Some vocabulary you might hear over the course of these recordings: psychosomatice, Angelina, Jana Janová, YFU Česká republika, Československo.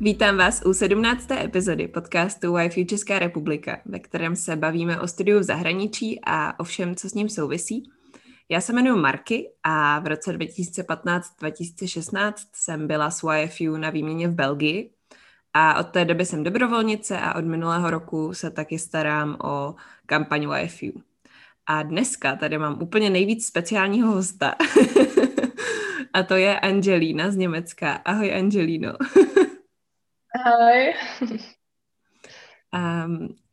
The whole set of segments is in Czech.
Vítám vás u 17. epizody podcastu YFU Česká republika, ve kterém se bavíme o studiu v zahraničí a o všem, co s ním souvisí. Já se jmenuji Marky a v roce 2015-2016 jsem byla s YFU na výměně v Belgii a od té doby jsem dobrovolnice a od minulého roku se taky starám o kampaň YFU. A dneska tady mám úplně nejvíc speciálního hosta a to je Angelina z Německa. Ahoj Angelino. Ahoj.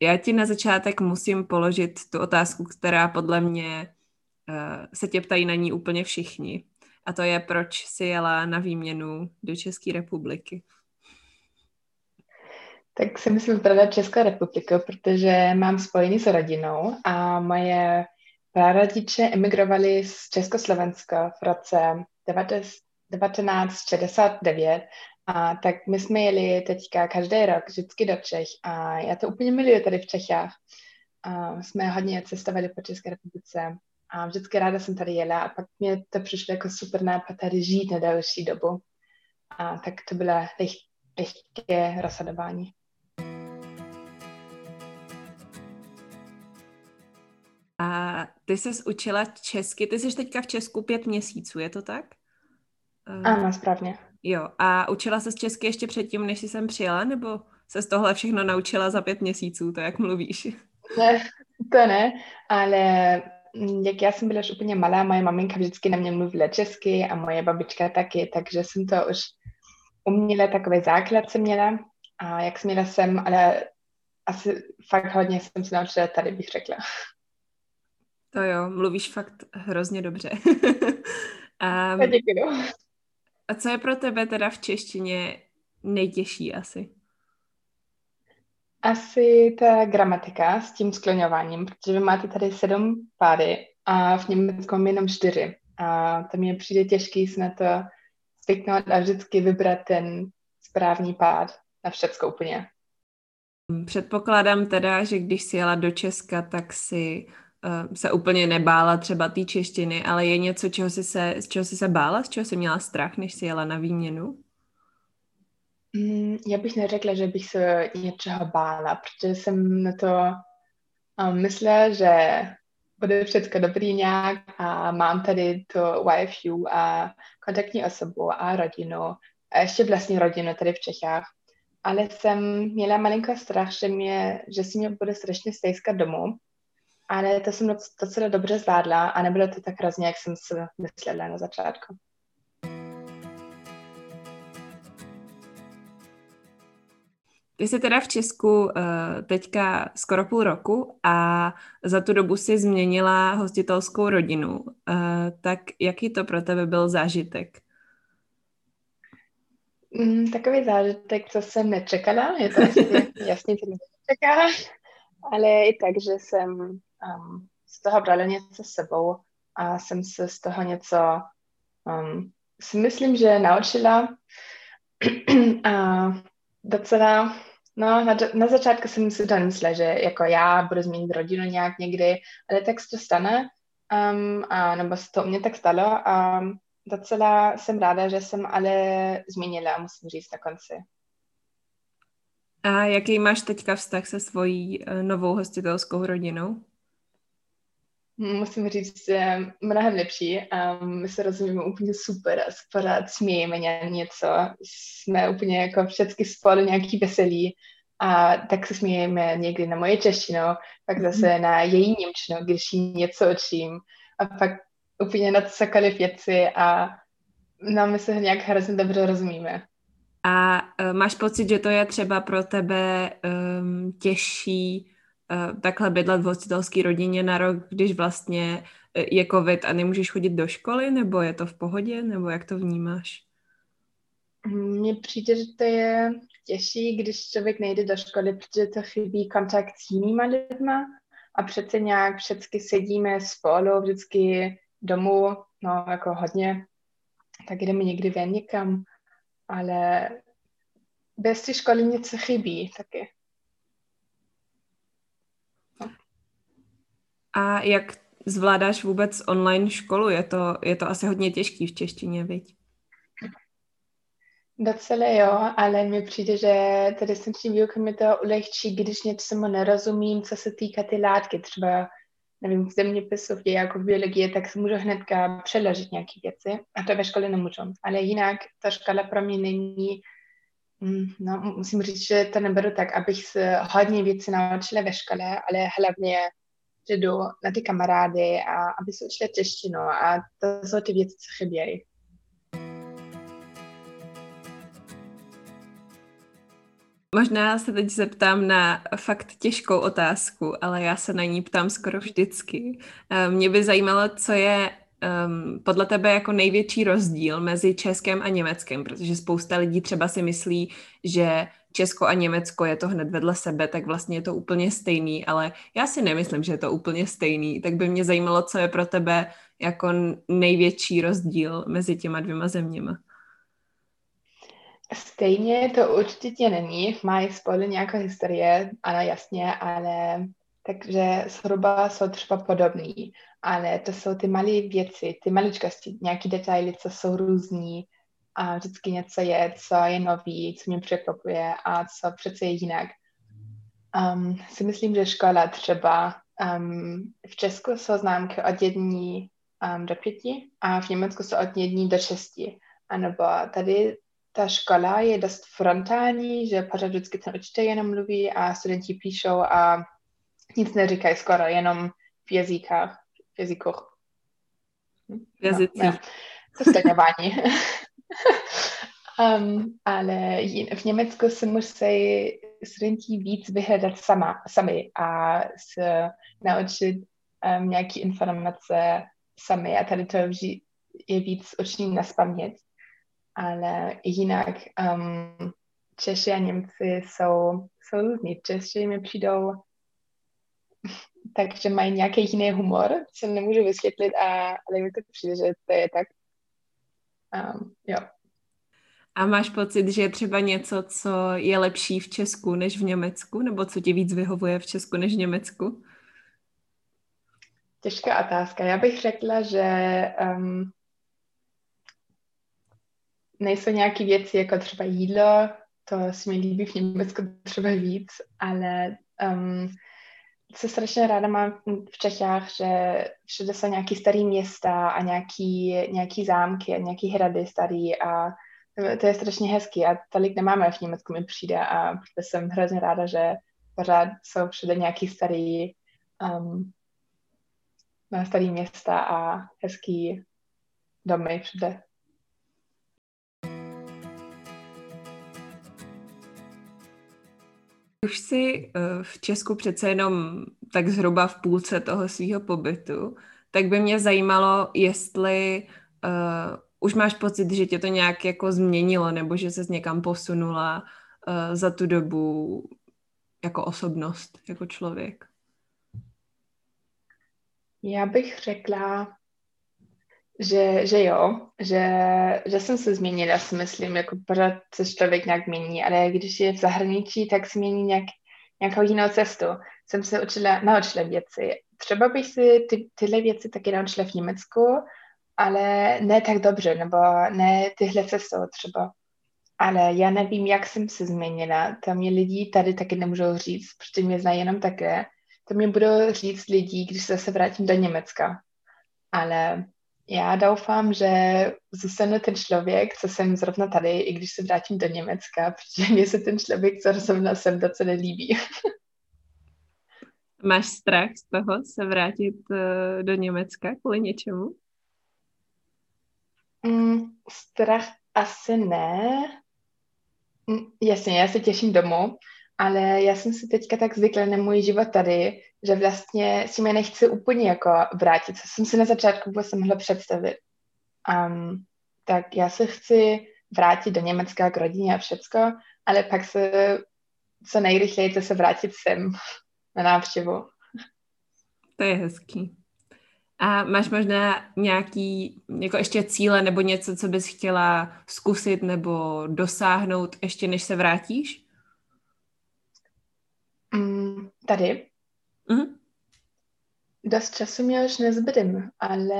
Já ti na začátek musím položit tu otázku, která podle mě se tě ptají na ní úplně všichni. A to je, proč jsi jela na výměnu do České republiky? Tak jsem si vybrala Českou republiku, protože mám spojení s rodinou a moje prarodiče emigrovali z Československa v roce 1969. A tak my jsme jeli teďka každý rok vždycky do Čech a já to úplně miluji tady v Čechách. A jsme hodně cestovali po České republice a vždycky ráda jsem tady jela a pak mě to přišlo jako super nápad tady žít na další dobu. A tak to bylo lehké rozhodování. A ty ses učila česky, ty jsi teďka v Česku 5 měsíců, je to tak? Ano, správně. Jo, a učila ses česky ještě předtím, než jsi sem přijela, nebo ses tohle všechno naučila za 5 měsíců, to jak mluvíš? Ne, to ne, ale jak já jsem byla už úplně malá, moje maminka vždycky na mě mluvila česky a moje babička taky, takže jsem to už uměla, takový základ jsem měla a jak jsem měla sem, ale asi fakt hodně jsem se naučila tady, bych řekla. To jo, mluvíš fakt hrozně dobře. Děkuju. A co je pro tebe teda v češtině nejtěžší asi? Asi ta gramatika s tím skloňováním, protože vy máte tady 7 páry a v Německu jenom 4. A to mi přijde těžký se na to zvyknout a vždycky vybrat ten správný pár na všecko úplně. Předpokládám teda, že když jsi jela do Česka, tak si se úplně nebála třeba té češtiny, ale je něco, z čeho jsi se bála? Z čeho jsi měla strach, než jsi jela na výměnu? Já bych neřekla, že bych se něčeho bála, protože jsem na to myslela, že bude všechno dobrý nějak a mám tady to YFU a kontaktní osobu a rodinu a ještě vlastní rodinu tady v Čechách. Ale jsem měla malinko strach, že si mě bude strašně stejskat domů. Ale to jsem docela dobře zvládla a nebylo to tak hrozně, jak jsem si myslela na začátku. Ty jsi teda v Česku teďka skoro půl roku a za tu dobu jsi změnila hostitelskou rodinu. Tak jaký to pro tebe byl zážitek? Takový zážitek, co jsem nečekala. Je to jasně, co nečekala. Ale i tak, že jsem z toho brala něco s sebou a jsem se z toho něco, si myslím, že naučila. A docela, na začátku jsem si to myslela, že jako já budu změnit rodinu nějak někdy, ale tak se to stane, nebo se to u mě tak stalo a docela jsem ráda, že jsem ale změnila, musím říct na konci. A jaký máš teďka vztah se svojí novou hostitelskou rodinou? Musím říct, že mnohem lepší. My se rozumíme úplně super a pořád smějeme něco. Jsme úplně jako všechny spolu nějaký veselí a tak se smějeme někdy na moje češtinu, pak zase na její němčinu, když jí něco učím a pak úplně na cokoliv věci a my se nějak hrozně dobře rozumíme. A máš pocit, že to je třeba pro tebe těžší takhle bydlet v hostitelské rodině na rok, když vlastně je covid a nemůžeš chodit do školy, nebo je to v pohodě, nebo jak to vnímáš? Mně přijde, že to je těžší, když člověk nejde do školy, protože to chybí kontakt s jinýma lidma a přece nějak vždycky sedíme spolu, vždycky domů, jako hodně, tak jdeme někdy ven někam. Ale bez té školy něco chybí taky. No. A jak zvládáš vůbec online školu? Je to asi hodně těžký v češtině, viď? Docela jo, ale mně přijde, že ta distanční výuka mi to ulehčí, když něčemu nerozumím, co se týká ty látky. Třeba, nevím, v zeměpisu, jako v biologii, tak si můžu hnedka přeložit nějaké věci a to ve škole nemůžu. Ale jinak ta škola pro mě není, no musím říct, že to neberu tak, abych se hodně věcí naučila ve škole, ale hlavně že jdu na ty kamarády a aby se učila češtinu a to jsou ty věci, co chybějí. Možná se teď zeptám na fakt těžkou otázku, ale já se na ní ptám skoro vždycky. Mě by zajímalo, co je podle tebe jako největší rozdíl mezi Českem a Německem, protože spousta lidí třeba si myslí, že Česko a Německo je to hned vedle sebe, tak vlastně je to úplně stejný, ale já si nemyslím, že je to úplně stejný, tak by mě zajímalo, co je pro tebe jako největší rozdíl mezi těma dvěma zeměma. Stejně to určitě není, mají spolu nějakou historie, ano jasně, ale takže zhruba jsou třeba podobný, ale to jsou ty malé věci, ty maličkosti, nějaké detaily, co jsou různí a vždycky něco je, co je nový, co mě překvapuje a co přece je jinak. Si myslím, že škola třeba, v Česku jsou známky od 1 do 5 a v Německu jsou od 1 do 6, anebo tady ta škola je dost frontální, že pořád vždycky ten učitel jenom mluví a studenti píšou a nic neříkají skoro, jenom v jazyku. V jazycích. No, zastaňování. Ale v Německu se musí studenti víc vyhledat sami a se naučit nějaké informace sami a tady to je víc učení na spaměť. Ale jinak Češi a Němci jsou různí. Češi mi přijdou tak, že mají nějaký jiný humor, co nemůžu vysvětlit, ale mi to přijde, že to je tak. Jo. A máš pocit, že je třeba něco, co je lepší v Česku než v Německu? Nebo co ti víc vyhovuje v Česku než v Německu? Těžká otázka. Já bych řekla, že nejsou nějaké věci jako třeba jídlo, to si mi líbí v Německu třeba víc, ale co strašně ráda mám v Čechách, že všude jsou nějaké staré města a nějaké zámky a nějaké hrady staré a to je strašně hezký a tolik nemáme v Německu, mi přijde a proto jsem hrozně ráda, že pořád jsou všude nějaké staré města a hezký domy všude. Už jsi v Česku přece jenom tak zhruba v půlce toho svého pobytu, tak by mě zajímalo, jestli už máš pocit, že tě to nějak jako změnilo, nebo že ses někam posunula za tu dobu jako osobnost, jako člověk. Já bych řekla, že jo, že jsem se změnila, si myslím, jako pořád se člověk nějak mění, ale když je v zahraničí, tak se mění nějakou jinou cestu. Jsem se naučila věci. Třeba bych si tyhle věci taky naučila v Německu, ale ne tak dobře, nebo ne tyhle cestou třeba. Ale já nevím, jak jsem se změnila. To mě lidi tady taky nemůžou říct, protože mě znají jenom také. To mě budou říct lidi, když se vrátím do Německa. Ale já doufám, že zůstanu ten člověk, co jsem zrovna tady, i když se vrátím do Německa, protože mě se ten člověk, co zrovna jsem, docela líbí. Máš strach z toho se vrátit do Německa kvůli něčemu? Strach asi ne. Jasně, já se těším domů, ale já jsem se teďka tak zvykla na můj život tady, že vlastně si mě nechci úplně jako vrátit, co jsem si na začátku vůbec mohla představit. Tak já se chci vrátit do Německa k rodině a všecko, ale pak se co nejrychleji se vrátit sem na návštěvu. To je hezký. A máš možná nějaký jako ještě cíle nebo něco, co bys chtěla zkusit nebo dosáhnout ještě než se vrátíš? Tady. Mm-hmm. Dost času mě už nezbydím, ale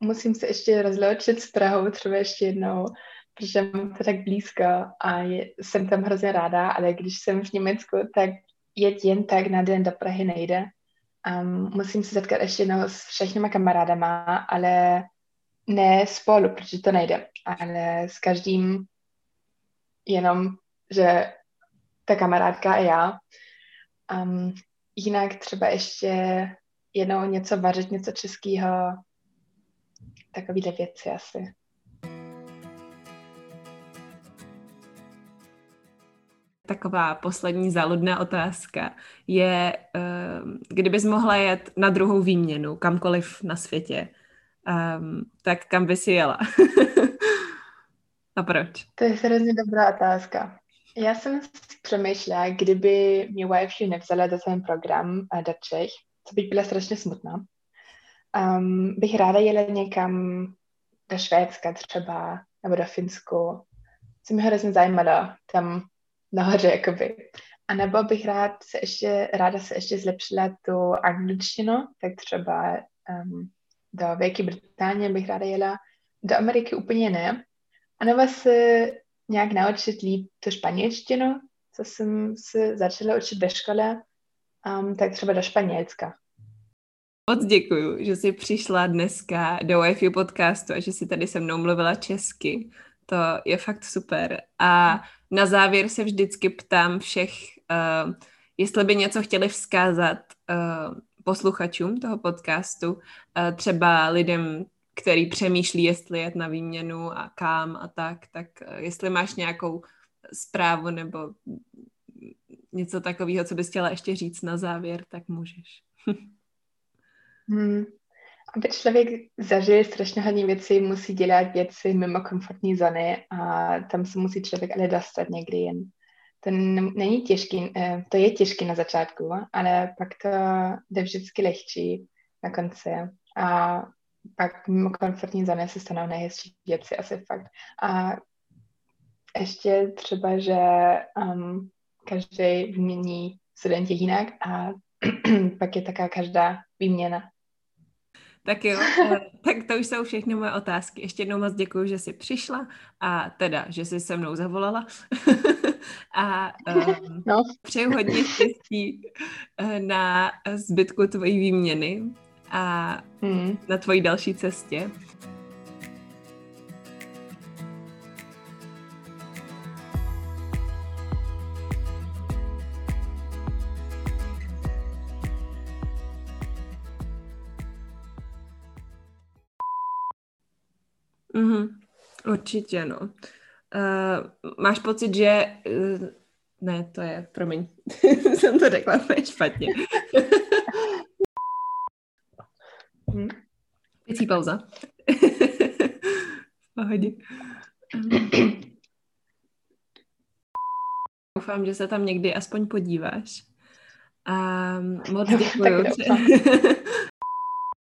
musím se ještě rozloučit s Prahou třeba ještě jednou protože mám to tak blízko a jsem tam hrozně ráda, ale když jsem v Německu, tak jet jen tak na den do Prahy nejde. Musím se setkat ještě jednou s všemi kamarádama, ale ne spolu, protože to nejde, ale s každým jenom, že ta kamarádka a já. Jinak třeba ještě jednou něco vařit, něco českého, takovýhle věci asi. Taková poslední záludná otázka je, kdybys mohla jet na druhou výměnu kamkoliv na světě, tak kam bys jela? A proč? To je hrozně dobrá otázka. Já jsem si přemýšlela, kdyby mě YFU nevzala do svém program do Čech, co bych byla strašně smutná. Bych ráda jela někam do Švédska třeba, nebo do Finsku. Co mě hrozně zajímalo tam nahoře, jakoby. A nebo bych ráda se ještě zlepšila tu angličtinu, tak třeba do Velké Británie bych ráda jela, do Ameriky úplně ne. A nebo se nějak naučit líp tu španělštinu, co jsem se začala učit ve škole, tak třeba do Španělska. Moc děkuju, že jsi přišla dneska do YFU podcastu a že jsi tady se mnou mluvila česky. To je fakt super. A na závěr se vždycky ptám všech, jestli by něco chtěli vzkázat posluchačům toho podcastu, třeba lidem, který přemýšlí, jestli jet na výměnu a kam a tak jestli máš nějakou zprávu nebo něco takového, co bys chtěla ještě říct na závěr, tak můžeš. Aby člověk zažil strašně hodně věcí, musí dělat věci mimo komfortní zóny a tam se musí člověk ale dostat někdy jen. To není těžký, to je těžký na začátku, ale pak to jde vždycky lehčí na konci. A pak mimo komfortní zóny se stanou nejhezčí věci asi fakt. A ještě třeba, že každý vymění student je jinak a pak je taká každá výměna. Tak jo, tak to už jsou všechny moje otázky. Ještě jednou moc děkuju, že jsi přišla a teda, že jsi se mnou zavolala. A přeju hodně štěstí na zbytku tvojí výměny a na tvojí další cestě. Určitě, no. Máš pocit, že... ne, to je, promiň, jsem to řekla, to je špatně. Věcí pauza. V pohodě. Doufám, že se tam někdy aspoň podíváš. Moc děkuju.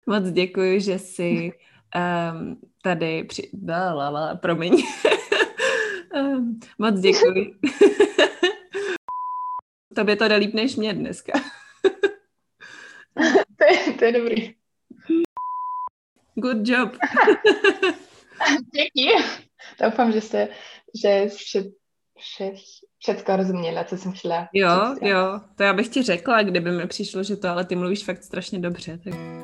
Moc děkuju, že jsi... tady při... promiň. Moc děkuji. Tobě to jde líp než mě dneska. To je dobrý. Good job. Děkuji. Doufám, že jste všechno rozuměla, co jsem chtěla. Jo, to já bych ti řekla, kdyby mi přišlo, že to, ale ty mluvíš fakt strašně dobře, tak...